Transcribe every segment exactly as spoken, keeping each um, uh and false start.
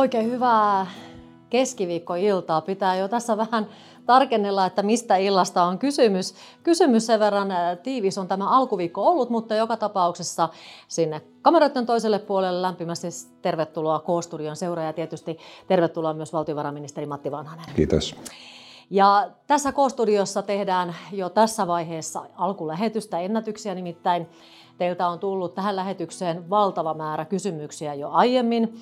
Oikein hyvää keskiviikkoiltaa. Pitää jo tässä vähän tarkennella, että mistä illasta on kysymys. Kysymys sen verran tiivis on tämä alkuviikko ollut, mutta joka tapauksessa sinne kameroiden toiselle puolelle lämpimästi tervetuloa K-Studion seuraaja ja tietysti tervetuloa myös valtiovarainministeri Matti Vanhanen. Kiitos. Ja tässä K-Studiossa tehdään jo tässä vaiheessa alkulähetystä ennätyksiä, nimittäin teiltä on tullut tähän lähetykseen valtava määrä kysymyksiä jo aiemmin.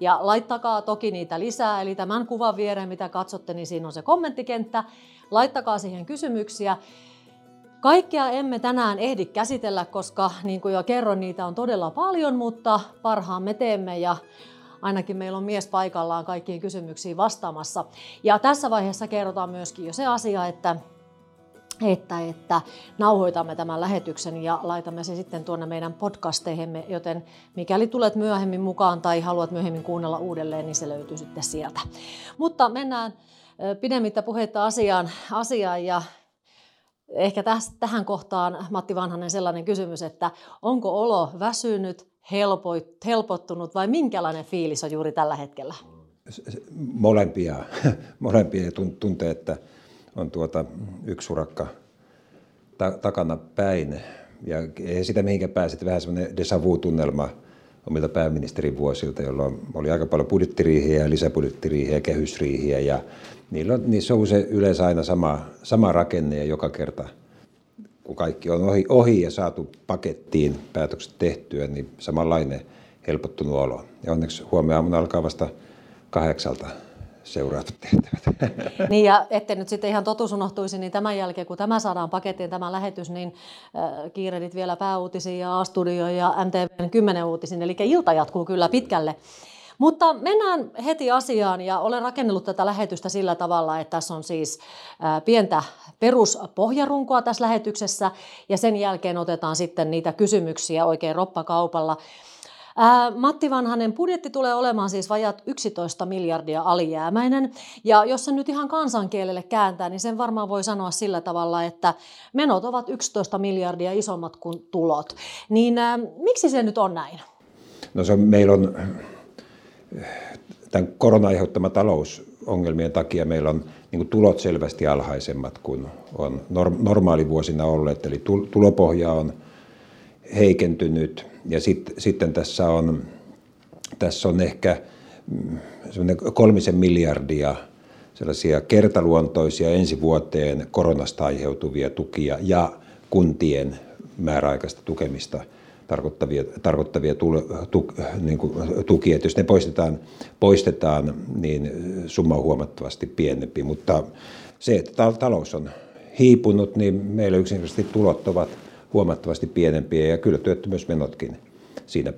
Ja laittakaa toki niitä lisää, eli tämän kuvan viereen, mitä katsotte, niin siinä on se kommenttikenttä. Laittakaa siihen kysymyksiä. Kaikkea emme tänään ehdi käsitellä, koska niin kuin jo kerron, niitä on todella paljon, mutta parhaamme teemme ja ainakin meillä on mies paikallaan kaikkiin kysymyksiin vastaamassa. Ja tässä vaiheessa kerrotaan myöskin jo se asia, että Että, että nauhoitamme tämän lähetyksen ja laitamme se sitten tuonne meidän podcasteihimme, joten mikäli tulet myöhemmin mukaan tai haluat myöhemmin kuunnella uudelleen, niin se löytyy sitten sieltä. Mutta mennään pidemmittä puhetta asiaan, asiaan ja ehkä täs, tähän kohtaan Matti Vanhanen sellainen kysymys, että onko olo väsynyt, helpoit, helpottunut vai minkälainen fiilis on juuri tällä hetkellä? Molempia, molempia tuntee, että on tuota yksi urakka ta- takana päin ja ei sitä mihinkä pääset, vähän semmoinen déjà vu-tunnelma omilta pääministerin vuosilta, jolloin oli aika paljon budjettiriihiä, lisäbudjettiriihiä, kehysriihiä ja niillä on, niissä on se yleensä aina sama, sama rakenne ja joka kerta kun kaikki on ohi, ohi ja saatu pakettiin päätökset tehtyä, niin samanlainen helpottunut olo ja onneksi huomenna aamuna alkaa vasta kahdeksalta. Seuraat tehtävät. Niin ja ettei nyt sitten ihan totuus unohtuisi, niin tämän jälkeen kun tämä saadaan pakettiin, tämä lähetys, niin äh, kiirehdit vielä pääuutisiin ja A-studioon ja M T V:n kymmenen uutisiin, eli ilta jatkuu kyllä pitkälle. Mutta mennään heti asiaan ja olen rakennellut tätä lähetystä sillä tavalla, että tässä on siis äh, pientä peruspohjarunkoa tässä lähetyksessä ja sen jälkeen otetaan sitten niitä kysymyksiä oikein roppakaupalla. Matti Vanhanen, budjetti tulee olemaan siis vajat yksitoista miljardia alijäämäinen ja jos sen nyt ihan kansankielelle kääntää, niin sen varmaan voi sanoa sillä tavalla, että menot ovat yksitoista miljardia isommat kuin tulot. Niin äh, miksi se nyt on näin? No se on, meillä on tämän korona-aiheuttama talousongelmien takia meillä on niin kuin tulot selvästi alhaisemmat kuin on normaalivuosina olleet, eli tulopohja on heikentynyt. Ja sit, sitten tässä on, tässä on ehkä kolmisen miljardia sellaisia kertaluontoisia ensi vuoteen koronasta aiheutuvia tukia ja kuntien määräaikaista tukemista tarkoittavia, tarkoittavia tulo, tuk, niin kuin tukia. Et jos ne poistetaan, poistetaan, niin summa on huomattavasti pienempi, mutta se, että talous on hiipunut, niin meillä yksinkertaisesti tulot ovat huomattavasti pienempiä ja kyllä työttömyysmenotkin siinä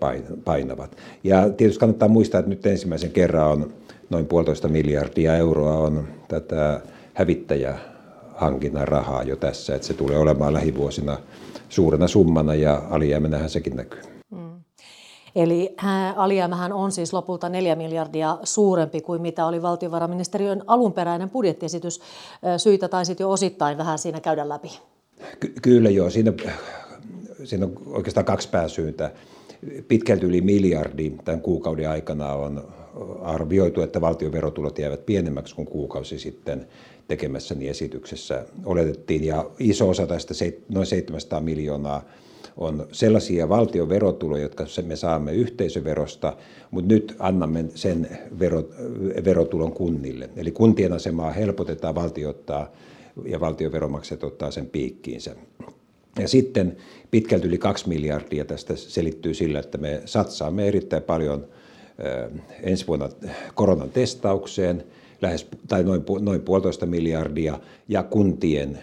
painavat. Ja tietysti kannattaa muistaa, että nyt ensimmäisen kerran on noin puolitoista miljardia euroa on tätä hävittäjähankinnan rahaa jo tässä, että se tulee olemaan lähivuosina suurena summana ja alijäämänähän sekin näkyy. Mm. Eli alijäämähän on siis lopulta neljä miljardia suurempi kuin mitä oli valtiovarainministeriön alunperäinen budjettiesitys. Syitä taisit jo osittain vähän siinä käydä läpi. Ky- kyllä joo, siinä, siinä on oikeastaan kaksi pääsyyntä. Pitkälti yli miljardi tämän kuukauden aikana on arvioitu, että valtion verotulot jäävät pienemmäksi kuin kuukausi sitten tekemässäni esityksessä oletettiin. Ja iso osa tästä, noin seitsemänsataa miljoonaa, on sellaisia valtion verotuloja, jotka me saamme yhteisöverosta, mutta nyt annamme sen verotulon kunnille. Eli kuntien asemaa helpotetaan, valtio ottaa ja valtionveronmaksajat ottaa sen piikkiinsä. Ja sitten pitkälti yli kaksi miljardia tästä selittyy sillä, että me satsaamme erittäin paljon ensi vuonna koronan testaukseen, lähes, tai noin, noin puolitoista miljardia, ja kuntien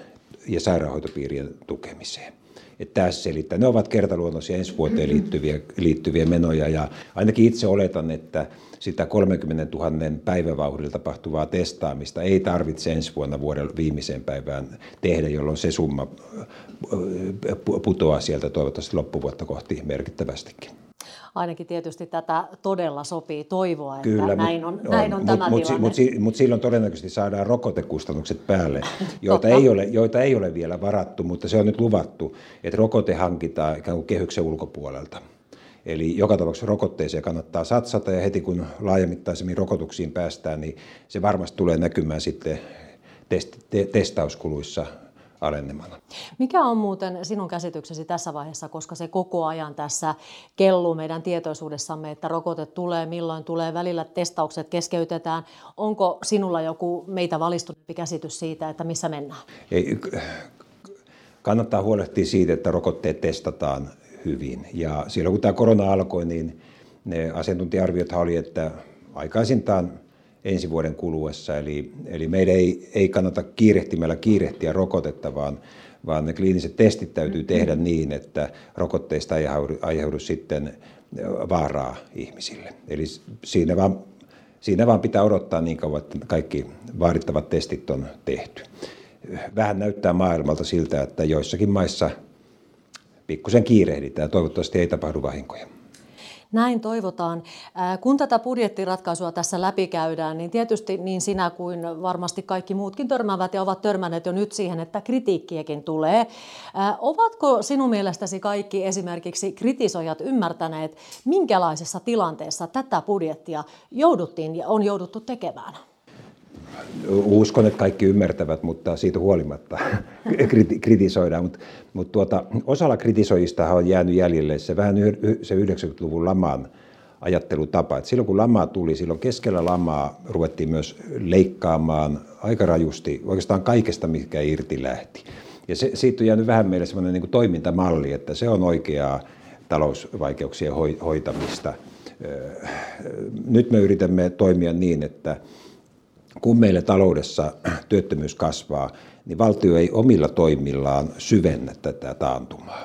ja sairaanhoitopiirien tukemiseen. Että tässä selittää. Ne ovat kertaluonnoisia ensi vuoteen liittyviä, liittyviä menoja, ja ainakin itse oletan, että sitä kolmekymmentätuhatta päivävauhdilla tapahtuvaa testaamista ei tarvitse ensi vuonna vuoden viimeiseen päivään tehdä, jolloin se summa putoaa sieltä toivottavasti loppuvuotta kohti merkittävästikin. Ainakin tietysti tätä todella sopii toivoa, että kyllä, näin on, on, näin on mut, tämä mut, tilanne. Mutta mut, mut silloin todennäköisesti saadaan rokotekustannukset päälle, joita, ei ole, joita ei ole vielä varattu, mutta se on nyt luvattu, että rokote hankitaan ikään kuin kehyksen ulkopuolelta. Eli joka tapauksessa rokotteeseen kannattaa satsata, ja heti kun laajamittaisemmin rokotuksiin päästään, niin se varmasti tulee näkymään sitten test, te, testauskuluissa alenemalla. Mikä on muuten sinun käsityksesi tässä vaiheessa, koska se koko ajan tässä kelluu meidän tietoisuudessamme, että rokote tulee, milloin tulee, välillä testaukset keskeytetään. Onko sinulla joku meitä valistuneempi käsitys siitä, että missä mennään? Ei, kannattaa huolehtia siitä, että rokotteet testataan hyvin. Ja silloin kun tämä korona alkoi, niin ne asiantuntija-arviothan oli, että aikaisintaan ensi vuoden kuluessa. Eli, eli meidän ei, ei kannata kiirehtimällä kiirehtiä rokotetta, vaan, vaan ne kliiniset testit täytyy tehdä niin, että rokotteista ei aiheudu, aiheudu sitten vaaraa ihmisille. Eli siinä vaan, siinä vaan pitää odottaa niin kauan, että kaikki vaadittavat testit on tehty. Vähän näyttää maailmalta siltä, että joissakin maissa pikkusen kiirehditään. Toivottavasti ei tapahdu vahinkoja. Näin toivotaan. Kun tätä budjettiratkaisua tässä läpikäydään, niin tietysti niin sinä kuin varmasti kaikki muutkin törmäävät ja ovat törmänneet jo nyt siihen, että kritiikkiäkin tulee. Ovatko sinun mielestäsi kaikki esimerkiksi kritisoijat ymmärtäneet, minkälaisessa tilanteessa tätä budjettia jouduttiin ja on jouduttu tekemään? Uskon, että kaikki ymmärtävät, mutta siitä huolimatta kritisoidaan. Mut, mut tuota, osalla kritisoijistahan on jäänyt jäljelle se vähän se yhdeksänkymmentäluvun laman ajattelutapa. Et silloin kun lama tuli, silloin keskellä lamaa ruvettiin myös leikkaamaan aika rajusti oikeastaan kaikesta, mikä irti lähti. Ja se, siitä on jäänyt vähän meille sellainen niin kuin toimintamalli, että se on oikeaa talousvaikeuksien hoitamista. Nyt me yritämme toimia niin, että kun meillä taloudessa työttömyys kasvaa, niin valtio ei omilla toimillaan syvennä tätä taantumaa,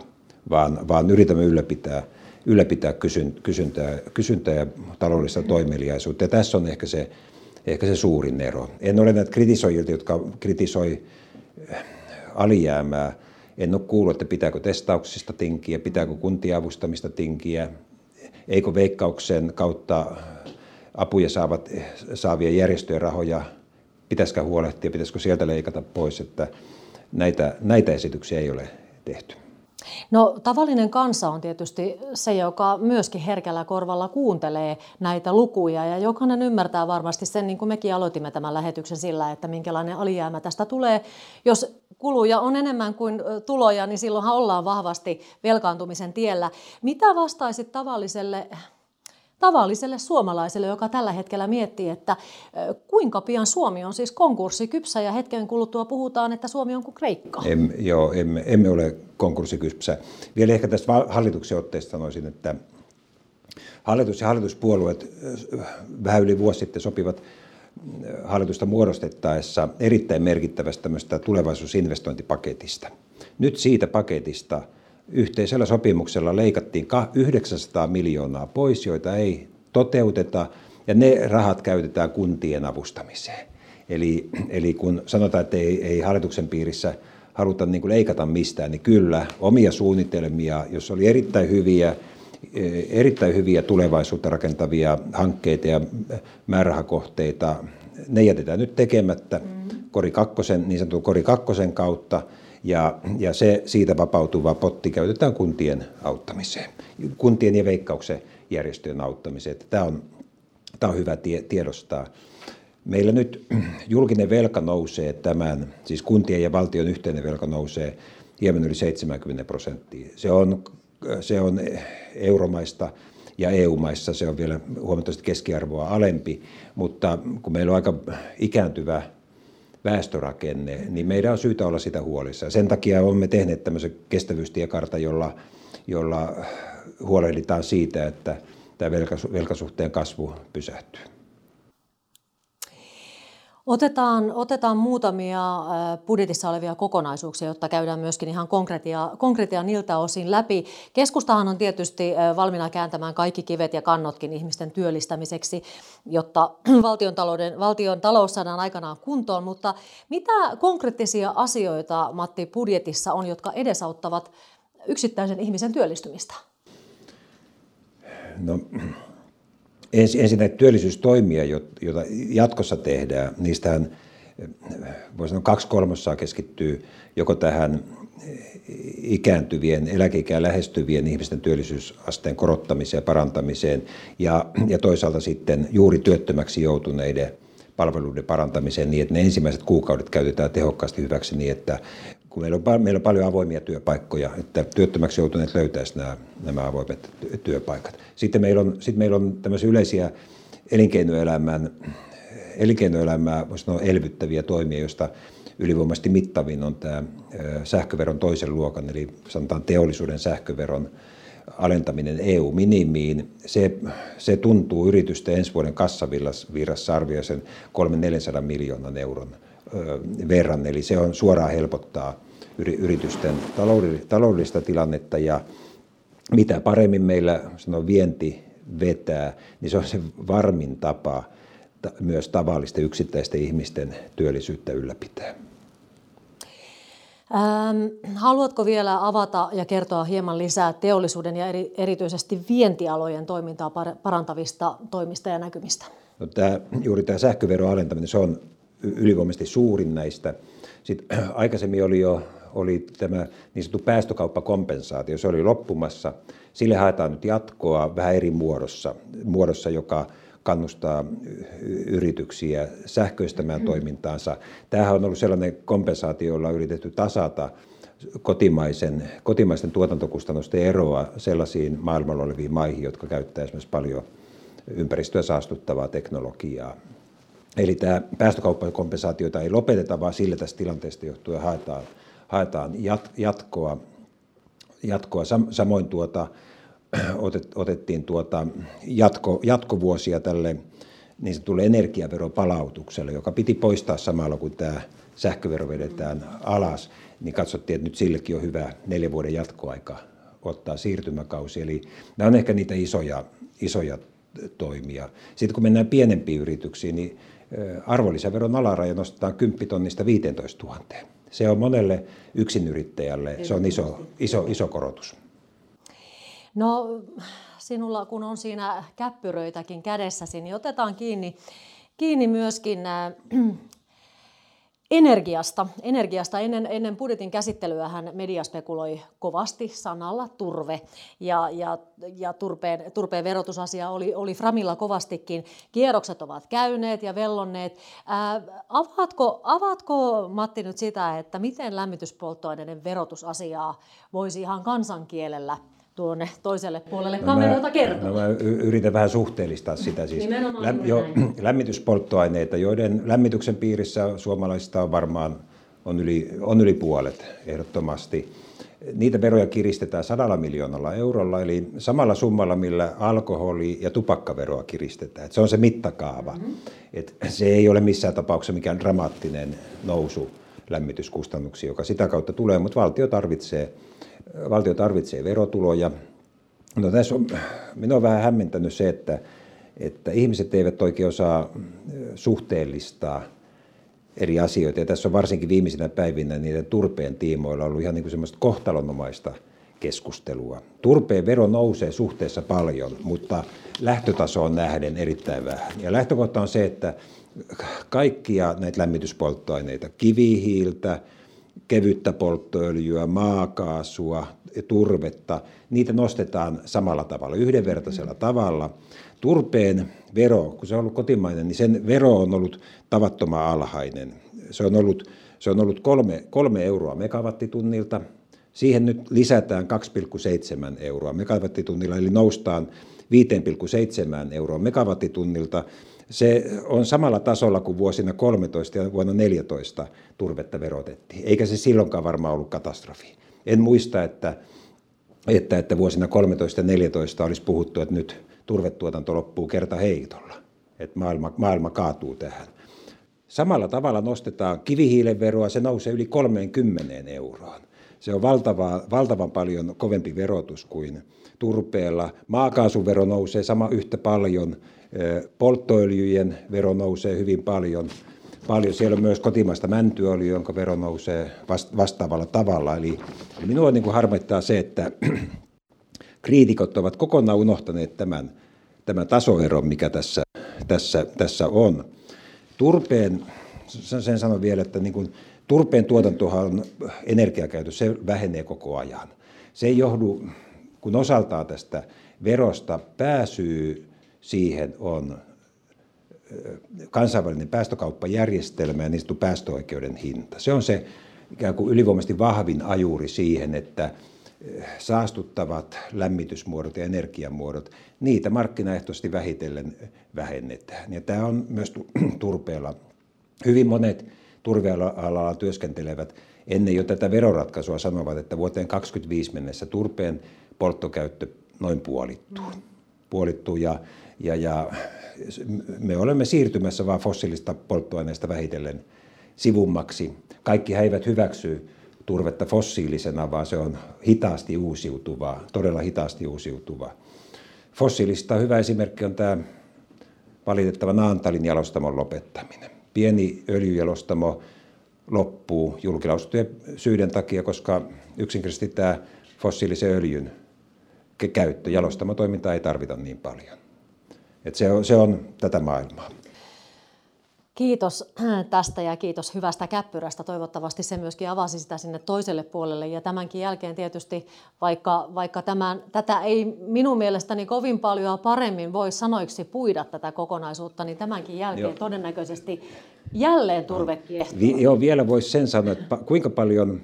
vaan, vaan yritämme ylläpitää, ylläpitää kysyntää, kysyntää ja taloudellista toimeliaisuutta. Ja tässä on ehkä se, ehkä se suurin ero. En ole näitä kritisoijilta, jotka kritisoi alijäämää. En ole kuullut, että pitääkö testauksista tinkiä, pitääkö kuntien avustamista tinkiä, eikö Veikkauksen kautta apuja saavat, saavien järjestöjen rahoja, pitäisikö huolehtia, pitäisikö sieltä leikata pois, että näitä, näitä esityksiä ei ole tehty. No tavallinen kansa on tietysti se, joka myöskin herkällä korvalla kuuntelee näitä lukuja ja jokainen ymmärtää varmasti sen, niin kuin mekin aloitimme tämän lähetyksen sillä, että minkälainen alijäämä tästä tulee. Jos kuluja on enemmän kuin tuloja, niin silloinhan ollaan vahvasti velkaantumisen tiellä. Mitä vastaisit tavalliselle... Tavalliselle suomalaiselle, joka tällä hetkellä miettii, että kuinka pian Suomi on siis konkurssikypsä ja hetken kuluttua puhutaan, että Suomi on kuin Kreikka. Em, joo, emme, emme ole konkurssikypsä. Vielä ehkä tästä hallituksen otteesta sanoisin, että hallitus ja hallituspuolueet vähän yli vuosi sitten sopivat hallitusta muodostettaessa erittäin merkittävästä tämmöistä tulevaisuusinvestointipaketista. Nyt siitä paketista yhteisellä sopimuksella leikattiin yhdeksänsataa miljoonaa pois, joita ei toteuteta, ja ne rahat käytetään kuntien avustamiseen. Eli, eli kun sanotaan, että ei, ei hallituksen piirissä haluta niin kuin leikata mistään, niin kyllä omia suunnitelmia, jos oli erittäin hyviä, erittäin hyviä tulevaisuutta rakentavia hankkeita ja määrärahakohteita, ne jätetään nyt tekemättä kori kakkosen, niin sanotun kori kakkosen kautta. Ja, ja se siitä vapautuva potti käytetään kuntien auttamiseen, kuntien ja Veikkauksen järjestöjen auttamiseen. Tämä on, tämä on hyvä tie, tiedostaa. Meillä nyt julkinen velka nousee tämän, siis kuntien ja valtion yhteinen velka nousee hieman yli seitsemänkymmentä prosenttia. Se on, se on euromaista ja E U-maissa, se on vielä huomattavasti keskiarvoa alempi, mutta kun meillä on aika ikääntyvä väestörakenne, niin meidän on syytä olla sitä huolissa. Sen takia olemme tehneet tämmöisen kestävyystiekartan, jolla, jolla huolehditaan siitä, että tämä velkasuhteen kasvu pysähtyy. Otetaan, otetaan muutamia budjetissa olevia kokonaisuuksia, jotta käydään myöskin ihan konkretiaa, konkretia niiltä osin läpi. Keskustahan on tietysti valmiina kääntämään kaikki kivet ja kannotkin ihmisten työllistämiseksi, jotta valtion, talouden, valtion talous saadaan aikanaan kuntoon. Mutta mitä konkreettisia asioita, Matti, budjetissa on, jotka edesauttavat yksittäisen ihmisen työllistymistä? No... Ensin näitä työllisyystoimia, joita jatkossa tehdään, niistähän voi sanoa kaksi kolmosaa keskittyy joko tähän ikääntyvien, eläkeikään lähestyvien ihmisten työllisyysasteen korottamiseen ja parantamiseen ja, ja toisaalta sitten juuri työttömäksi joutuneiden palveluiden parantamiseen niin, että ne ensimmäiset kuukaudet käytetään tehokkaasti hyväksi niin, että kun meillä on, meillä on paljon avoimia työpaikkoja, että työttömäksi joutuneet löytäisivät nämä, nämä avoimet työpaikat. Sitten meillä on, sitten meillä on tämmöisiä yleisiä elinkeinoelämän, elinkeinoelämää voisi sanoa elvyttäviä toimia, joista ylivoimaisesti mittavin on tämä sähköveron toisen luokan, eli sanotaan teollisuuden sähköveron alentaminen E U-minimiin. Se, se tuntuu yritysten ensi vuoden kassavirrassa arvioi sen kolme neljäsataa miljoonan euron verran, eli se on suoraan helpottaa yritysten taloudellista tilannetta, ja mitä paremmin meillä sanon, vienti vetää, niin se on se varmin tapa myös tavallisten yksittäisten ihmisten työllisyyttä ylläpitää. Ähm, haluatko vielä avata ja kertoa hieman lisää teollisuuden ja eri, erityisesti vientialojen toimintaa parantavista toimista ja näkymistä? No tämä, juuri tämä sähköveron alentaminen, se on ylivoimaisesti suurin näistä. Sitten aikaisemmin oli jo oli tämä niin sanottu päästökauppakompensaatio, se oli loppumassa. Sille haetaan nyt jatkoa vähän eri muodossa, muodossa joka kannustaa yrityksiä sähköistämään mm. toimintaansa. Tämähän on ollut sellainen kompensaatio, jolla on yritetty tasata kotimaisen, kotimaisten tuotantokustannusten eroa sellaisiin maailmalla oleviin maihin, jotka käyttää esimerkiksi paljon ympäristöä saastuttavaa teknologiaa. Eli tämä päästökauppakompensaatiota ei lopeteta, vaan sillä tästä tilanteesta johtuen haetaan, haetaan jatkoa. jatkoa. Samoin tuota, otet, otettiin tuota jatko, jatkovuosia tälle niin sanotulle energiaveropalautukselle, joka piti poistaa samalla kun tämä sähkövero vedetään alas. Niin katsottiin, että nyt sillekin on hyvä neljän vuoden jatkoaika ottaa siirtymäkausi. Eli nämä on ehkä niitä isoja, isoja toimia. Sitten kun mennään pienempiin yrityksiin, niin arvonlisäveron alaraja nostetaan kymmentuhatta tonnista viisitoistatuhatta. Se on monelle yksinyrittäjälle, se on iso, iso, iso korotus. No sinulla kun on siinä käppyröitäkin kädessäsi, niin otetaan kiinni, kiinni myöskin energiasta. energiasta. Ennen, ennen budjetin käsittelyähän media spekuloi kovasti sanalla turve ja, ja, ja turpeen, turpeen verotusasia oli, oli Framilla kovastikin. Kierrokset ovat käyneet ja vellonneet. Ää, avaatko, avaatko Matti nyt sitä, että miten lämmityspolttoaineiden verotusasiaa voisi ihan kansankielellä tuonne toiselle puolelle kameroita no kertoa? No mä yritän vähän suhteellistaa sitä. Siis lämp- jo, lämmityspolttoaineita, joiden lämmityksen piirissä suomalaisista on varmaan on yli, on yli puolet ehdottomasti. Niitä veroja kiristetään sadalla miljoonalla eurolla, eli samalla summalla, millä alkoholi- ja tupakkaveroa kiristetään. Et se on se mittakaava. Mm-hmm. Et se ei ole missään tapauksessa mikään dramaattinen nousu lämmityskustannuksiin, joka sitä kautta tulee, mutta valtio tarvitsee Valtio tarvitsee verotuloja. No, tässä on, minua on vähän hämmentänyt se, että, että ihmiset eivät oikein osaa suhteellistaa eri asioita. Ja tässä on varsinkin viimeisinä päivinä niiden turpeen tiimoilla ollut ihan niin kuin semmoista kohtalonomaista keskustelua. Turpeen vero nousee suhteessa paljon, mutta lähtötasoon nähden erittäin vähän. Ja lähtökohta on se, että kaikkia näitä lämmityspolttoaineita, kivihiiltä, kevyttä polttoöljyä, maakaasua, turvetta, niitä nostetaan samalla tavalla, yhdenvertaisella mm. tavalla. Turpeen vero, kun se on ollut kotimainen, niin sen vero on ollut tavattoman alhainen. Se on ollut, se on ollut kolme, kolme euroa megawattitunnilta. Siihen nyt lisätään kaksi pilkku seitsemän euroa megawattitunnilla, eli noustaan viisi pilkku seitsemän euroa megawattitunnilta. Se on samalla tasolla kuin vuosina kolmetoista ja vuonna neljätoista turvetta verotettiin, eikä se silloinkaan varmaan ollut katastrofi. En muista, että, että, että vuosina kolmetoista ja neljätoista olisi puhuttu, että nyt turvetuotanto loppuu kerta heitolla, että maailma, maailma kaatuu tähän. Samalla tavalla nostetaan kivihiilen veroa, se nousee yli kolmekymmentä euroon. Se on valtava, valtavan paljon kovempi verotus kuin turpeella. Maakaasuvero nousee sama yhtä paljon. Polttoöljyjen vero nousee hyvin paljon. paljon. Siellä on myös kotimaista mäntyöljyä, jonka vero nousee vastaavalla tavalla. Eli minua niin kuin harmittaa se, että kriitikot ovat kokonaan unohtaneet tämän, tämän tasoeron, mikä tässä, tässä, tässä on. Turpeen sen sanon vielä, että niin kuin turpeen tuotantohan energiakäytö, se vähenee koko ajan. Se ei johdu, kun osaltaan tästä verosta, pääsyy siihen on kansainvälinen päästökauppajärjestelmä ja niin sanottu päästöoikeuden hinta. Se on se ikään kuin ylivoimaisesti vahvin ajuri siihen, että saastuttavat lämmitysmuodot ja energiamuodot, niitä markkinaehtoisesti vähitellen vähennetään. Ja tämä on myös turpeella. Hyvin monet turvealalla työskentelevät ennen jo tätä veroratkaisua sanovat, että vuoteen kaksituhattakaksikymmentäviisi mennessä turpeen polttokäyttö noin puolittuu. puolittuu ja, ja, ja me olemme siirtymässä vaan fossiilista polttoaineista vähitellen sivummaksi. Kaikkihan eivät hyväksy turvetta fossiilisena, vaan se on hitaasti uusiutuvaa, todella hitaasti uusiutuvaa. Fossiilista hyvä esimerkki on tämä valitettava Naantalin jalostamon lopettaminen. Pieni öljyjalostamo loppuu julkilausuttujen syiden takia, koska yksinkertaisesti tämä fossiilisen öljyn käyttö, jalostamotoimintaa ei tarvita niin paljon. Et se on, se on tätä maailmaa. Kiitos tästä ja kiitos hyvästä käppyrästä. Toivottavasti se myöskin avasi sitä sinne toiselle puolelle. Ja tämänkin jälkeen tietysti, vaikka, vaikka tämän, tätä ei minun mielestäni kovin paljon paremmin voi sanoiksi puida tätä kokonaisuutta, niin tämänkin jälkeen joo. Todennäköisesti jälleen turve kiehtoo. Vi, joo, vielä voisi sen sanoa, että kuinka paljon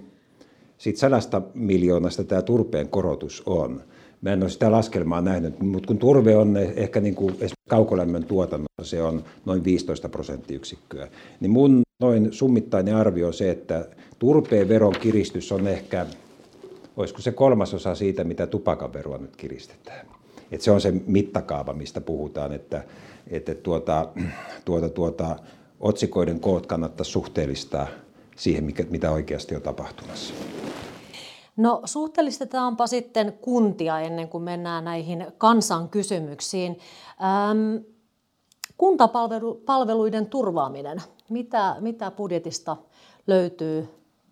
siitä sadasta miljoonasta tämä turpeen korotus on. Mä en ole sitä laskelmaa nähnyt, mutta kun turve on ehkä niin kuin kaukolämmön tuotannossa, se on noin viisitoista prosenttiyksikköä, niin mun noin summittainen arvio on se, että turpeen veron kiristys on ehkä, olisiko se kolmasosa siitä, mitä tupakan veroa nyt kiristetään. Et se on se mittakaava, mistä puhutaan, että, että tuota, tuota, tuota, otsikoiden koot kannattaisi suhteellistaa siihen, mikä, mitä oikeasti on tapahtumassa. No suhteellistetaanpa sitten kuntia ennen kuin mennään näihin kansan kysymyksiin. Ähm, kuntapalveluiden turvaaminen. Mitä, mitä budjetista löytyy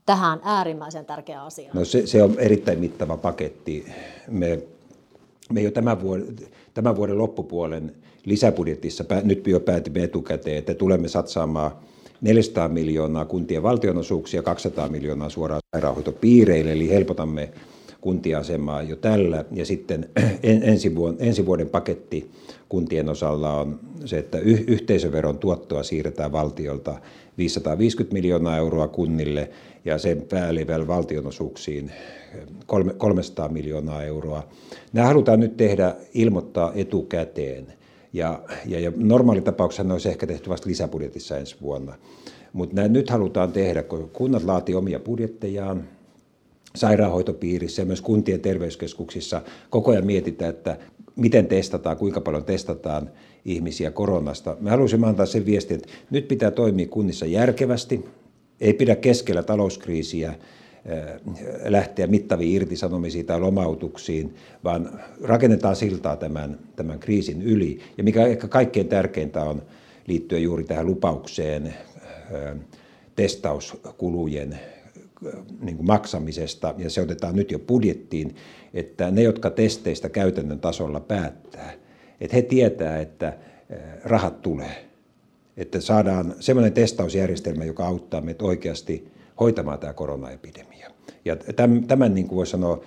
tähän äärimmäisen tärkeään asiaan? No se, se on erittäin mittava paketti. Me, me jo tämän vuoden, tämän vuoden loppupuolen lisäbudjetissa, nyt jo päätimme etukäteen, että tulemme satsaamaan neljäsataa miljoonaa kuntien valtionosuuksia, kaksisataa miljoonaa suoraan sairaanhoitopiireille, eli helpotamme kuntien asemaa jo tällä. Ja sitten ensi vuoden paketti kuntien osalla on se, että yhteisöveron tuottoa siirretään valtiolta viisisataaviisikymmentä miljoonaa euroa kunnille ja sen päälle vielä valtionosuuksiin kolmesataa miljoonaa euroa. Nämä halutaan nyt tehdä, ilmoittaa etukäteen. Ja, ja, ja normaalitapauksessa ne olisi ehkä tehty vasta lisäbudjetissa ensi vuonna. Mutta nyt halutaan tehdä, kun kunnat laatii omia budjettejaan sairaanhoitopiirissä ja myös kuntien terveyskeskuksissa. Koko ajan mietitään, että miten testataan, kuinka paljon testataan ihmisiä koronasta. Mä haluaisin antaa sen viestin, että nyt pitää toimia kunnissa järkevästi. Ei pidä keskellä talouskriisiä lähteä mittaviin irtisanomisiin tai lomautuksiin, vaan rakennetaan siltaa tämän, tämän kriisin yli. Ja mikä ehkä kaikkein tärkeintä on liittyen juuri tähän lupaukseen testauskulujen niin kuin maksamisesta, ja se otetaan nyt jo budjettiin, että ne, jotka testeistä käytännön tasolla päättää, että he tietää, että rahat tulee, että saadaan semmoinen testausjärjestelmä, joka auttaa meitä oikeasti hoitamaan tämä koronaepidemia. Ja tämän, tämän niin kuin voi sanoa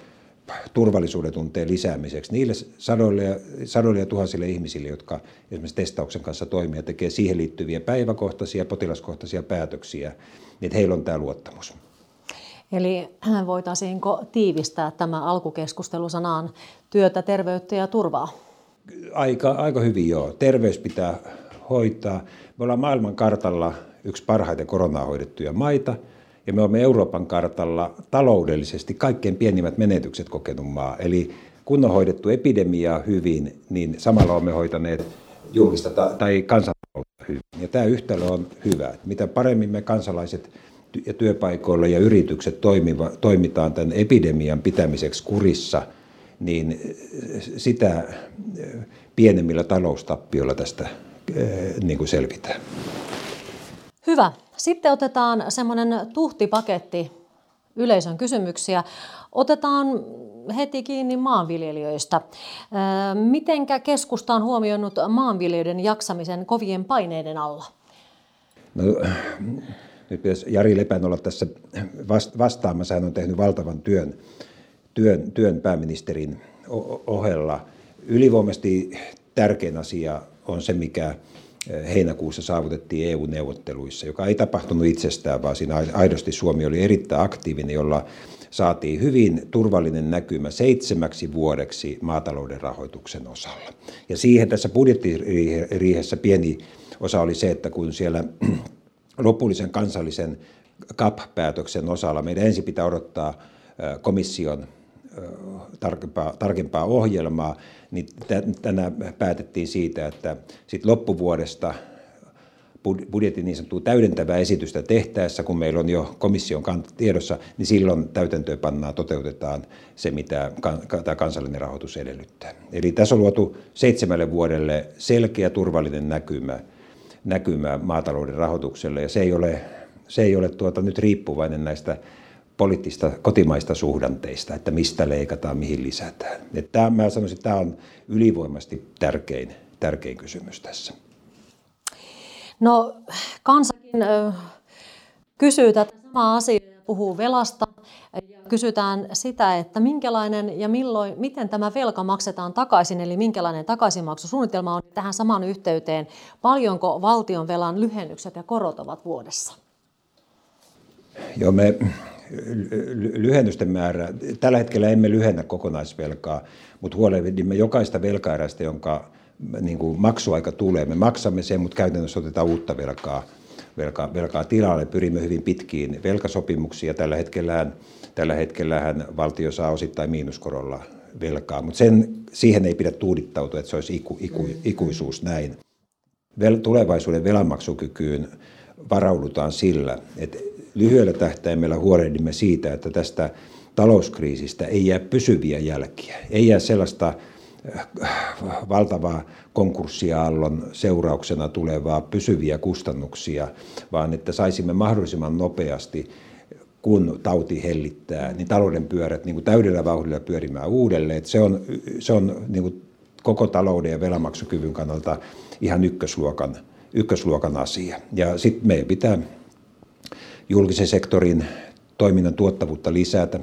turvallisuuden tunteen lisäämiseksi niille sadoille ja, sadoille ja tuhansille ihmisille, jotka esimerkiksi testauksen kanssa toimii ja tekee siihen liittyviä päiväkohtaisia, potilaskohtaisia päätöksiä, niin että heillä on tämä luottamus. Eli voitaisiinko tiivistää tämä alkukeskustelu sanaan työtä, terveyttä ja turvaa? Aika, aika hyvin joo. Terveys pitää hoitaa. Me ollaan maailman kartalla yksi parhaiten koronaa hoidettuja maita. Ja me olemme Euroopan kartalla taloudellisesti kaikkein pienimmät menetykset kokenut maa. Eli kun on hoidettu epidemiaa hyvin, niin samalla olemme hoitaneet julkista tai kansantaloutta hyvin. Ja tämä yhtälö on hyvä. Mitä paremmin me kansalaiset ja työpaikoilla ja yritykset toimiva, toimitaan tämän epidemian pitämiseksi kurissa, niin sitä pienemmillä taloustappioilla tästä niin kuin selvitään. Hyvä. Sitten otetaan semmoinen tuhtipaketti yleisön kysymyksiä. Otetaan heti kiinni maanviljelijöistä. Mitenkä keskusta on huomioinut maanviljelijöiden jaksamisen kovien paineiden alla? No, nyt pitäisi Jari Lepän olla tässä vastaamassa. Hän on tehnyt valtavan työn, työn, työn pääministerin ohella. Ylivoimaisesti tärkein asia on se, mikä heinäkuussa saavutettiin E U-neuvotteluissa, joka ei tapahtunut itsestään, vaan siinä aidosti Suomi oli erittäin aktiivinen, jolla saatiin hyvin turvallinen näkymä seitsemäksi vuodeksi maatalouden rahoituksen osalla. Ja siihen tässä budjettiriihessä pieni osa oli se, että kun siellä lopullisen kansallisen C A P-päätöksen osalla meidän ensin pitää odottaa komission tarkempaa, tarkempaa ohjelmaa, niin tänään päätettiin siitä, että sit loppuvuodesta budjetin niin sanottua täydentävää esitystä tehtäessä, kun meillä on jo komission tiedossa, niin silloin täytäntöönpannaan toteutetaan se, mitä tämä kansallinen rahoitus edellyttää. Eli tässä on luotu seitsemälle vuodelle selkeä turvallinen näkymä, näkymä maatalouden rahoitukselle, ja se ei ole, se ei ole tuota nyt riippuvainen näistä poliittista kotimaista suhdanteista, että mistä leikataan, mihin lisätään. Tämä, mä sanoisin, että tämä on ylivoimaisesti tärkein, tärkein kysymys tässä. No, kansakin ö, kysyy tätä samaa asiaa, puhuu velasta ja kysytään sitä, että minkälainen ja milloin, miten tämä velka maksetaan takaisin, eli minkälainen takaisinmaksusuunnitelma on tähän saman yhteyteen. Paljonko valtionvelan lyhennykset ja korot ovat vuodessa? Joo, me lyhennysten määrä, tällä hetkellä emme lyhennä kokonaisvelkaa, mutta huolehdimme jokaista velkaerästä, jonka niin kuin maksuaika tulee. Me maksamme sen, mutta käytännössä otetaan uutta velkaa, velkaa, velkaa tilalle. Pyrimme hyvin pitkiin velkasopimuksiin ja tällä hetkellähän, tällä hetkellähän valtio saa osittain miinuskorolla velkaa, mutta sen, siihen ei pidä tuudittautua, että se olisi iku, iku, ikuisuus näin. Vel, tulevaisuuden velanmaksukykyyn varaudutaan sillä, että lyhyellä tähtäimellä huolehdimme siitä, että tästä talouskriisistä ei jää pysyviä jälkiä, ei jää sellaista valtavaa konkurssiaallon seurauksena tulevaa pysyviä kustannuksia, vaan että saisimme mahdollisimman nopeasti, kun tauti hellittää, niin talouden pyörät niin kuin täydellä vauhdilla pyörimään uudelleen. Että se on, se on niin kuin koko talouden ja velanmaksukyvyn kannalta ihan ykkösluokan, ykkösluokan asia. Ja sitten meidän pitää julkisen sektorin toiminnan tuottavuutta lisätä.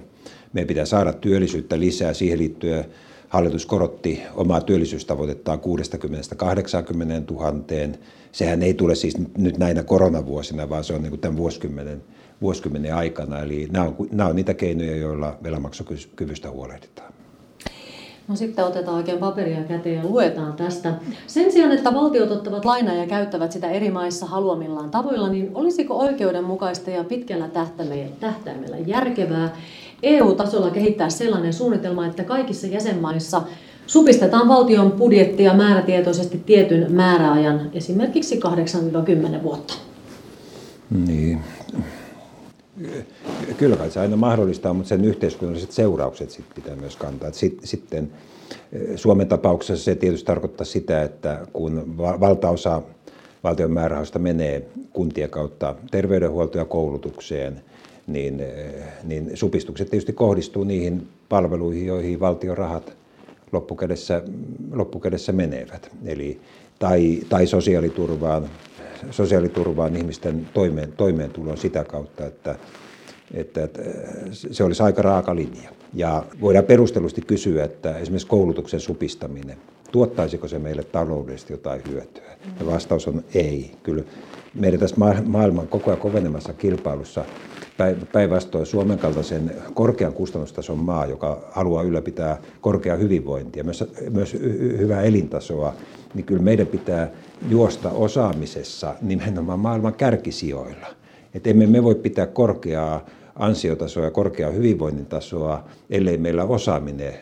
Meidän pitää saada työllisyyttä lisää. Siihen liittyen hallitus korotti omaa työllisyystavoitettaan kuudestakymmenestä kahdeksaankymmeneen tuhanteen. Sehän ei tule siis nyt näinä koronavuosina, vaan se on niin kuin tämän vuosikymmenen, vuosikymmenen aikana. Eli nämä on, nämä on niitä keinoja, joilla velanmaksukyvystä huolehditaan. No sitten otetaan oikein paperia käteen ja luetaan tästä. Sen sijaan, että valtiot ottavat lainaa ja käyttävät sitä eri maissa haluamillaan tavoilla, niin olisiko oikeudenmukaista ja pitkällä tähtäimellä järkevää E U-tasolla kehittää sellainen suunnitelma, että kaikissa jäsenmaissa supistetaan valtion budjettia määrätietoisesti tietyn määräajan, esimerkiksi kahdeksasta kymmeneen vuotta? Niin. Kyllä kai se aina mahdollistaa, mutta sen yhteiskunnalliset seuraukset sit pitää myös kantaa. Sitten Suomen tapauksessa se tietysti tarkoittaa sitä, että kun valtaosa valtion määrärahoista menee kuntien kautta terveydenhuolto- ja koulutukseen, niin, niin supistukset tietysti kohdistuu niihin palveluihin, joihin valtion rahat loppukädessä, loppukädessä menevät. Eli, tai, tai sosiaaliturvaan. sosiaaliturvaan, ihmisten toimeen, toimeentuloon sitä kautta, että, että, että se olisi aika raaka linja. Ja voidaan perustellusti kysyä, että esimerkiksi koulutuksen supistaminen, tuottaisiko se meille taloudellisesti jotain hyötyä? Ja vastaus on ei. Kyllä meidän tässä maailman koko ajan kovenemassa kilpailussa päinvastoin Suomen kaltaisen korkean kustannustason maa, joka haluaa ylläpitää korkeaa hyvinvointia, myös, myös hyvää elintasoa, niin kyllä meidän pitää juosta osaamisessa nimenomaan maailman kärkisijoilla. Et emme me voi pitää korkeaa ansiotasoa ja korkeaa hyvinvoinnin tasoa, ellei meillä osaaminen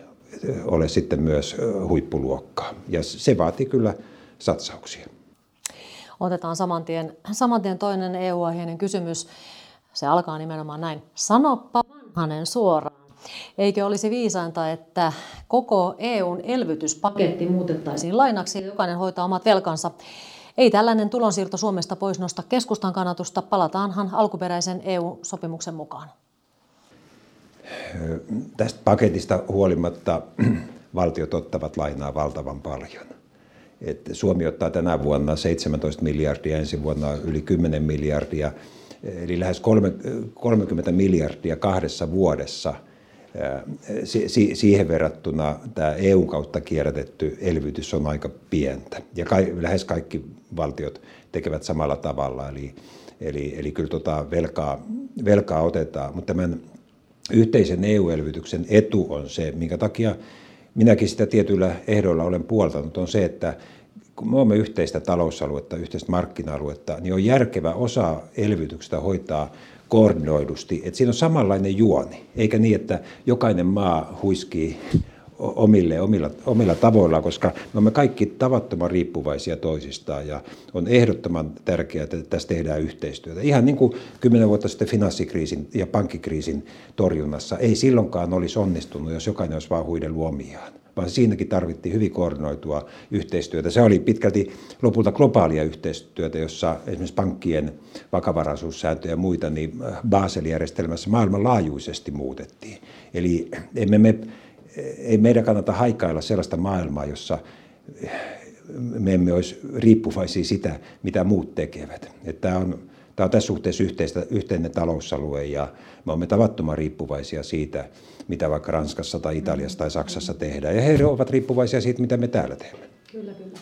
ole sitten myös huippuluokkaa. Ja se vaatii kyllä satsauksia. Otetaan saman tien, saman tien toinen E U-aiheinen kysymys. Se alkaa nimenomaan näin. Sanoppa Vanhanen suoraan. Eikö olisi viisainta, että koko E U:n elvytyspaketti muutettaisiin lainaksi ja jokainen hoitaa omat velkansa? Ei tällainen tulonsiirto Suomesta pois nosta keskustan kannatusta. Palataanhan alkuperäisen E U-sopimuksen mukaan. Tästä paketista huolimatta valtiot ottavat lainaa valtavan paljon. että Suomi ottaa tänä vuonna seitsemäntoista miljardia, ensi vuonna yli kymmenen miljardia, eli lähes kolmekymmentä miljardia kahdessa vuodessa. Siihen verrattuna tämä E U:n kautta kierrätetty elvytys on aika pientä. Ja lähes kaikki valtiot tekevät samalla tavalla, eli, eli, eli kyllä tota velkaa, velkaa otetaan. Mutta tämän yhteisen E U-elvytyksen etu on se, minkä takia minäkin sitä tietyillä ehdoilla olen puoltanut, on se, että kun me olemme yhteistä talousaluetta, yhteistä markkina-aluetta, niin on järkevä osa elvytyksestä hoitaa koordinoidusti, että siinä on samanlainen juoni, eikä niin, että jokainen maa huiskii omille, omilla, omilla tavoillaan, koska me olemme kaikki tavattoman riippuvaisia toisistaan ja on ehdottoman tärkeää, että tässä tehdään yhteistyötä. Ihan niin kuin kymmenen vuotta sitten finanssikriisin ja pankkikriisin torjunnassa ei silloinkaan olisi onnistunut, jos jokainen olisi vaan huidellut omiaan, vaan siinäkin tarvittiin hyvin koordinoitua yhteistyötä. Se oli pitkälti lopulta globaalia yhteistyötä, jossa esimerkiksi pankkien vakavaraisuussääntöjä ja muita niin Basel-järjestelmässä maailmanlaajuisesti muutettiin. Eli emme me, ei meidän kannata haikailla sellaista maailmaa, jossa me emme olisi riippuvaisia sitä, mitä muut tekevät. Että tämä on, tämä on tässä suhteessa yhteistä, yhteinen talousalue ja me olemme tavattoman riippuvaisia siitä, mitä vaikka Ranskassa tai Italiassa tai Saksassa tehdään. Ja he ovat riippuvaisia siitä, mitä me täällä teemme. Kyllä, kyllä.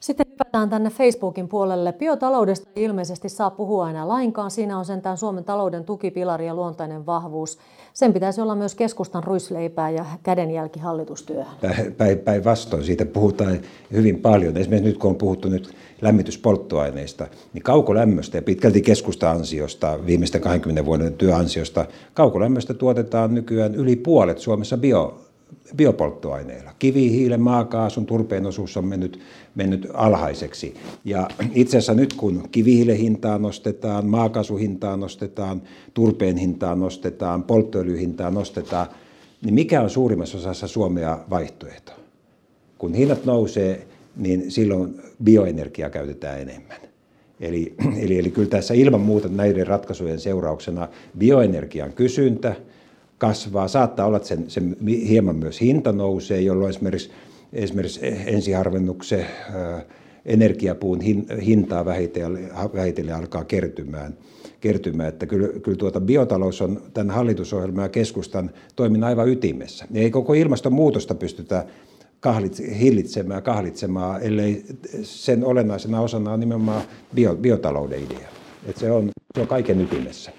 Sitten hypätään tänne Facebookin puolelle. Biotaloudesta ei ilmeisesti saa puhua enää lainkaan. Siinä on sentään Suomen talouden tukipilari ja luontainen vahvuus. Sen pitäisi olla myös keskustan ruisleipää ja kädenjälki hallitustyöhön. Päinvastoin siitä puhutaan hyvin paljon. Esimerkiksi nyt kun on puhuttu nyt lämmityspolttoaineista, niin kaukolämmöstä ja pitkälti keskusta-ansiosta, viimeisten kahdenkymmenen vuoden työansiosta, kaukolämmöstä tuotetaan nykyään yli puolet Suomessa bio. biopolttoaineilla. Kivihiilen, maakaasun, turpeen osuus on mennyt, mennyt alhaiseksi. Ja itse asiassa nyt kun kivihiilen hintaa nostetaan, maakaasun hintaa nostetaan, turpeen hintaa nostetaan, polttoöljyn hintaa nostetaan, niin mikä on suurimmassa osassa Suomea vaihtoehto? Kun hinnat nousee, niin silloin bioenergiaa käytetään enemmän. Eli, eli, eli kyllä tässä ilman muuta näiden ratkaisujen seurauksena bioenergian kysyntä kasvaa. Saattaa olla, että sen, sen hieman myös hinta nousee, jolloin esimerkiksi, esimerkiksi ensiharvennuksen ää, energiapuun hin, hintaa vähitellen, vähitellen alkaa kertymään. kertymään. Että kyllä kyllä tuota biotalous on tämän hallitusohjelman ja keskustan toiminnan aivan ytimessä. Ei koko ilmastonmuutosta pystytä kahlitse, hillitsemään, kahlitsemaan, ellei sen olennaisena osana on nimenomaan bio, biotalouden idea. Että se on, se on kaiken ytimessä.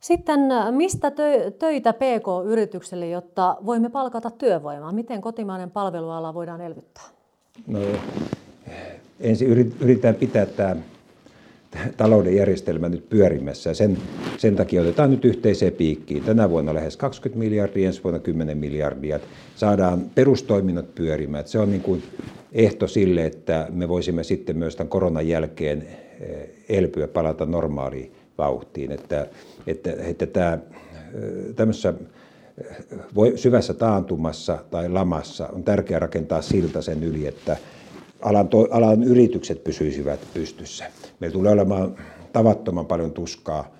Sitten mistä töitä P K-yritykselle, jotta voimme palkata työvoimaa? Miten kotimainen palveluala voidaan elvyttää? No, ensin yritetään pitää tämä talouden järjestelmä nyt pyörimässä. Sen, sen takia otetaan nyt yhteiseen piikkiin. Tänä vuonna lähes kaksikymmentä miljardia, ensi vuonna kymmenen miljardia. Saadaan perustoiminnot pyörimään. Se on niin kuin ehto sille, että me voisimme sitten myös tämän koronan jälkeen elpyä, palata normaaliin vauhtiin, että, että, että tämä, tämmöisessä syvässä taantumassa tai lamassa on tärkeää rakentaa silta sen yli, että alan, to, alan yritykset pysyisivät pystyssä. Meillä tulee olemaan tavattoman paljon tuskaa,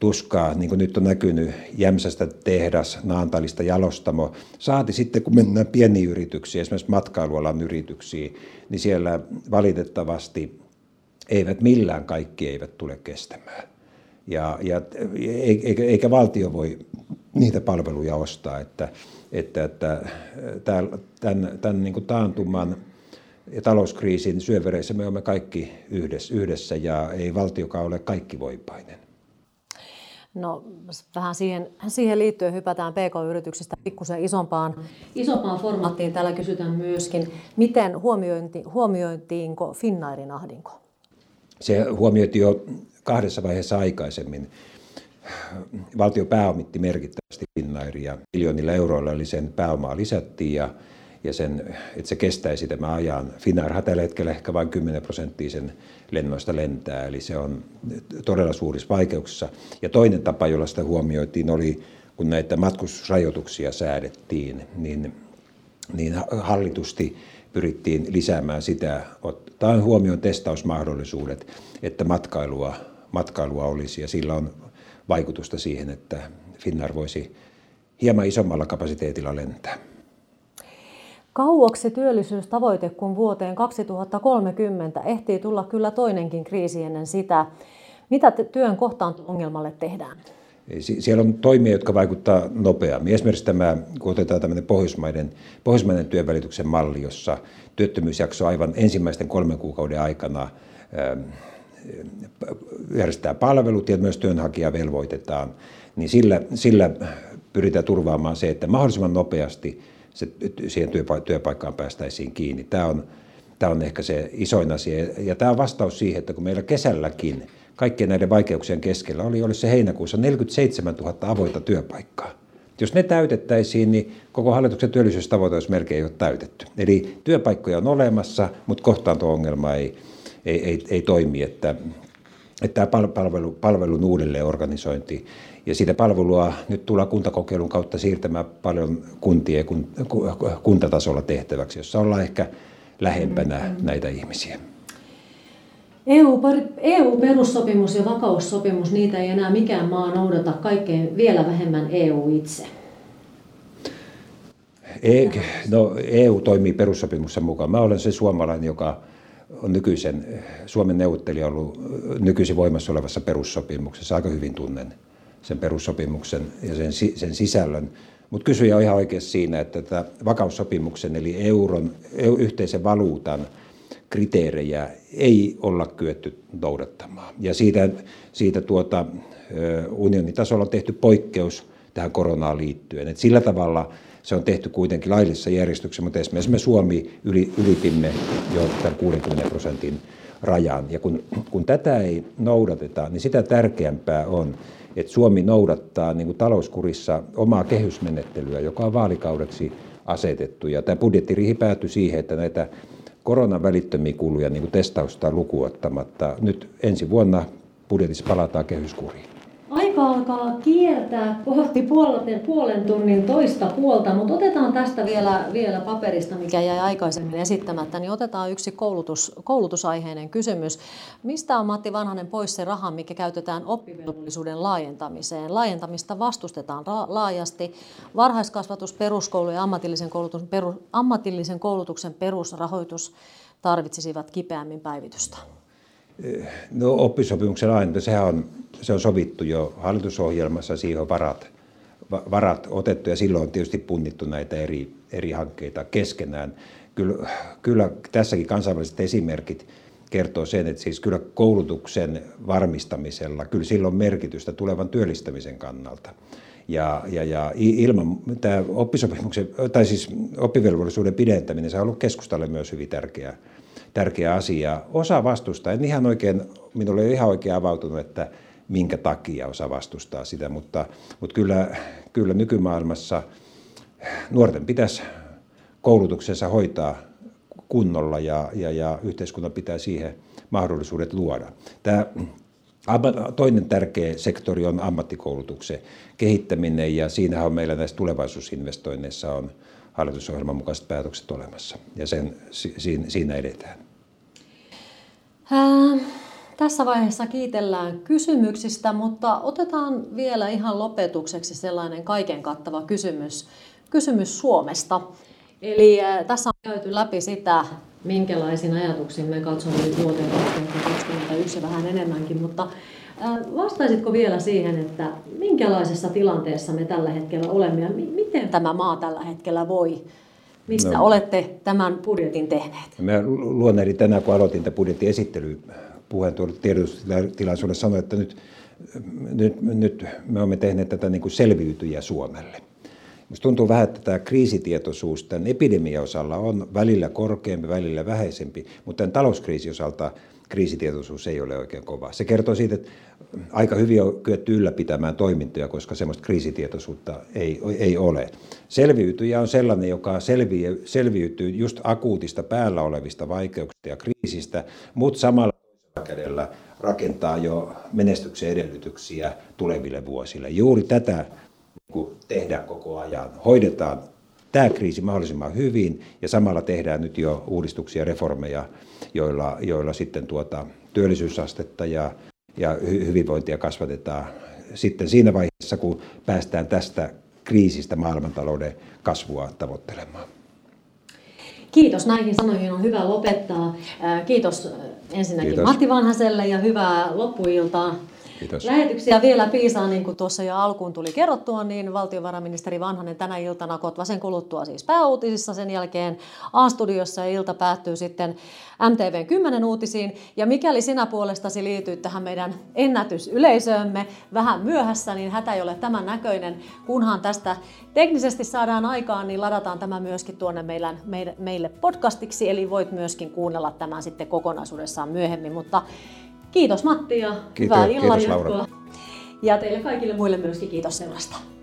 tuskaa niin kuin nyt on näkynyt, Jämsästä tehdas, Naantalista jalostamo. Saati sitten, kun mennään pieniin yrityksiin, esimerkiksi matkailualan yrityksiin, niin siellä valitettavasti eivät millään kaikki eivät tule kestämään. Ja, ja eikä, eikä valtio voi niitä palveluja ostaa, että, että, että tämän, tämän niin kuin taantuman ja talouskriisin syövereissä me olemme kaikki yhdessä, yhdessä ja ei valtiokaan ole kaikkivoipainen. No vähän siihen, siihen liittyen hypätään P K-yrityksistä pikkusen isompaan, isompaan formaattiin. Täällä kysytään myöskin, miten huomiointi, huomiointiinko Finnairin ahdinko? Se huomioitiin jo kahdessa vaiheessa aikaisemmin. Valtio pääomitti merkittävästi Finnairia. Miljoonilla euroilla eli sen pääomaa lisättiin ja, ja sen, että se kestäisi tämän ajan. Finnairhan tällä hetkellä ehkä vain kymmenen prosenttia sen lennoista lentää, eli se on todella suurissa vaikeuksissa. Ja toinen tapa, jolla sitä huomioitiin, oli kun näitä matkustusrajoituksia säädettiin, niin, niin hallitusti pyrittiin lisäämään sitä, ottaen huomioon testausmahdollisuudet, että matkailua, matkailua olisi ja sillä on vaikutusta siihen, että Finnair voisi hieman isommalla kapasiteetilla lentää. Kauaksi se työllisyystavoite, kun vuoteen kaksituhattakolmekymmentä ehtii tulla kyllä toinenkin kriisi ennen sitä. Mitä työn kohtaanto-ongelmalle tehdään? Siellä on toimia, jotka vaikuttavat nopeammin. Esimerkiksi tämä, kun otetaan tämmöinen pohjoismainen, pohjoismainen työnvälityksen malli, jossa työttömyysjakso aivan ensimmäisten kolmen kuukauden aikana järjestää palvelut ja myös työnhakijaa velvoitetaan, niin sillä, sillä pyritään turvaamaan se, että mahdollisimman nopeasti se, siihen työpaikkaan päästäisiin kiinni. Tämä on, tämä on ehkä se isoin asia. Ja tämä on vastaus siihen, että kun meillä kesälläkin kaikkien näiden vaikeuksien keskellä oli, oli se heinäkuussa neljäkymmentäseitsemäntuhatta avointa työpaikkaa. Jos ne täytettäisiin, niin koko hallituksen työllisyystavoite olisi melkein jo täytetty. Eli työpaikkoja on olemassa, mutta kohtaanto-ongelma ei, ei, ei, ei toimi. Että, että tämä palvelu, palvelun uudelleenorganisointi ja sitä palvelua nyt tullaan kuntakokeilun kautta siirtämään paljon kuntien kuntatasolla tehtäväksi, jossa ollaan ehkä lähempänä näitä ihmisiä. E U-perussopimus ja vakaussopimus, niitä ei enää mikään maa noudata, kaikkein vielä vähemmän E U itse. E, no, E U toimii perussopimuksessa mukaan. Mä olen se suomalainen, joka on nykyisen, Suomen neuvottelija ollut nykyisin voimassa olevassa perussopimuksessa. Aika hyvin tunnen sen perussopimuksen ja sen, sen sisällön. Mutta kysyjä on ihan oikeassa siinä, että tätä vakaussopimuksen eli euron, yhteisen valuutan kriteerejä ei olla kyetty noudattamaan. Ja siitä, siitä tuota, unionin tasolla on tehty poikkeus tähän koronaan liittyen. Et sillä tavalla se on tehty kuitenkin laillisessa järjestyksessä, mutta esimerkiksi me Suomi yli, ylitimme jo tämän kuudenkymmenen prosentin rajan. Ja kun, kun tätä ei noudateta, niin sitä tärkeämpää on, että Suomi noudattaa niin kuin talouskurissa omaa kehysmenettelyä, joka on vaalikaudeksi asetettu. Ja tämä budjettiriihi päätyi siihen, että näitä koronan välittömiä kuluja niin kuin testausta lukuun ottamatta. Nyt ensi vuonna budjetissa palataan kehyskuriin. Aika alkaa kiertää kohti puolen, puolen tunnin toista puolta, mutta otetaan tästä vielä, vielä paperista, mikä jäi aikaisemmin esittämättä, niin otetaan yksi koulutus, koulutusaiheinen kysymys. Mistä on, Matti Vanhanen, pois se raha, mikä käytetään oppivelvollisuuden laajentamiseen? Laajentamista vastustetaan ra- laajasti. Varhaiskasvatus, peruskoulu ja ammatillisen koulutuksen, perus, ammatillisen koulutuksen perusrahoitus tarvitsisivat kipeämmin päivitystä. No, oppisopimuksen laajentaminen, sehän on, se on sovittu jo hallitusohjelmassa, siihen on varat, varat otettu ja silloin on tietysti punnittu näitä eri, eri hankkeita keskenään. Kyllä, kyllä tässäkin kansainväliset esimerkit kertoo sen, että siis kyllä koulutuksen varmistamisella, kyllä sillä on merkitystä tulevan työllistämisen kannalta. Ja, ja, ja ilman tämä oppisopimuksen, tai siis oppivelvollisuuden pidentäminen, se on ollut keskustalle myös hyvin tärkeää. Tärkeä asia. Osa vastustaa. En ihan oikein, minulle ei ihan oikein avautunut, että minkä takia osa vastustaa sitä, mutta, mutta kyllä, kyllä nykymaailmassa nuorten pitäisi koulutuksensa hoitaa kunnolla ja, ja, ja yhteiskunnan pitää siihen mahdollisuudet luoda. Tämä toinen tärkeä sektori on ammattikoulutuksen kehittäminen ja siinähän on meillä näissä tulevaisuusinvestoinneissa on hallitusohjelman mukaiset päätökset olemassa ja sen, siinä edetään. Ää, tässä vaiheessa kiitellään kysymyksistä, mutta otetaan vielä ihan lopetukseksi sellainen kaiken kattava kysymys, kysymys Suomesta. Eli ää, tässä on käyty läpi sitä, minkälaisin ajatuksin me katsomme nyt vuoteen kaksituhattakaksikymmentäyksi vähän enemmänkin, mutta ää, vastaisitko vielä siihen, että minkälaisessa tilanteessa me tällä hetkellä olemme ja mi- miten tämä maa tällä hetkellä voi? Mistä no, olette tämän budjetin tehneet? Mä luonnehdin tänään, kun aloitin tämän budjetin esittelypuheen tuolla tiedotustilaisuudessa, sanoin, että nyt, nyt, nyt me olemme tehneet tätä niin kuin selviytyjä Suomelle. Minusta tuntuu vähän, että tämä kriisitietoisuus tämän epidemian osalla on välillä korkeampi, välillä vähäisempi, mutta tämän talouskriisin osalta kriisitietoisuus ei ole oikein kova. Se kertoo siitä, että aika hyvin on kyetty ylläpitämään toimintoja, koska sellaista kriisitietoisuutta ei, ei ole. Selviytyjä on sellainen, joka selvi, selviytyy just akuutista päällä olevista vaikeuksista ja kriisistä, mutta samalla kädellä rakentaa jo menestyksen edellytyksiä tuleville vuosille. Juuri tätä kun tehdään koko ajan. Hoidetaan tämä kriisi mahdollisimman hyvin ja samalla tehdään nyt jo uudistuksia ja reformeja, joilla, joilla sitten tuota työllisyysastetta ja, ja hyvinvointia kasvatetaan sitten siinä vaiheessa, kun päästään tästä kriisistä maailmantalouden kasvua tavoittelemaan. Kiitos, näihin sanoihin on hyvä lopettaa. Kiitos ensinnäkin Kiitos. Matti Vanhaselle ja hyvää loppuiltaa. Kiitos. Lähetyksiä vielä piisaa, niin kuin tuossa jo alkuun tuli kerrottua, niin valtiovarainministeri Vanhanen tänä iltana Kotvasen kuluttua siis pääuutisissa, sen jälkeen A-studiossa ja ilta päättyy sitten M T V:n kymmenen uutisiin. Ja mikäli sinä puolestasi liityit tähän meidän ennätysyleisöömme vähän myöhässä, niin hätä ei ole tämän näköinen. Kunhan tästä teknisesti saadaan aikaan, niin ladataan tämä myöskin tuonne meidän, meille podcastiksi, eli voit myöskin kuunnella tämän sitten kokonaisuudessaan myöhemmin, mutta kiitos Matti ja kiitos, hyvää illanjatkoa. Ja teille kaikille muille myöskin kiitos seurasta.